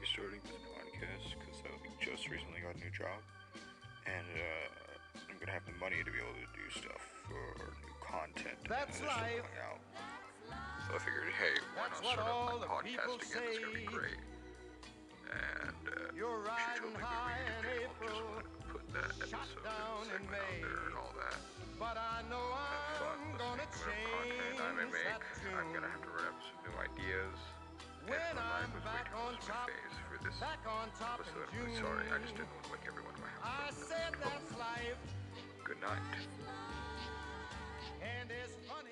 be starting this podcast because I just recently got a new job, and I'm gonna have the money to be able to do stuff for new content. That's life. So I figured, hey, why not start up my podcast again? It's gonna be great. And she told me that we could just want to put that episode and segment on there and all that. But I know I'm gonna change. I may make. I'm gonna have to write up some new ideas. When I'm back on top, episode. I'm sorry, I just didn't want to wake everyone in my house. I said that's life. Good night. And it's funny.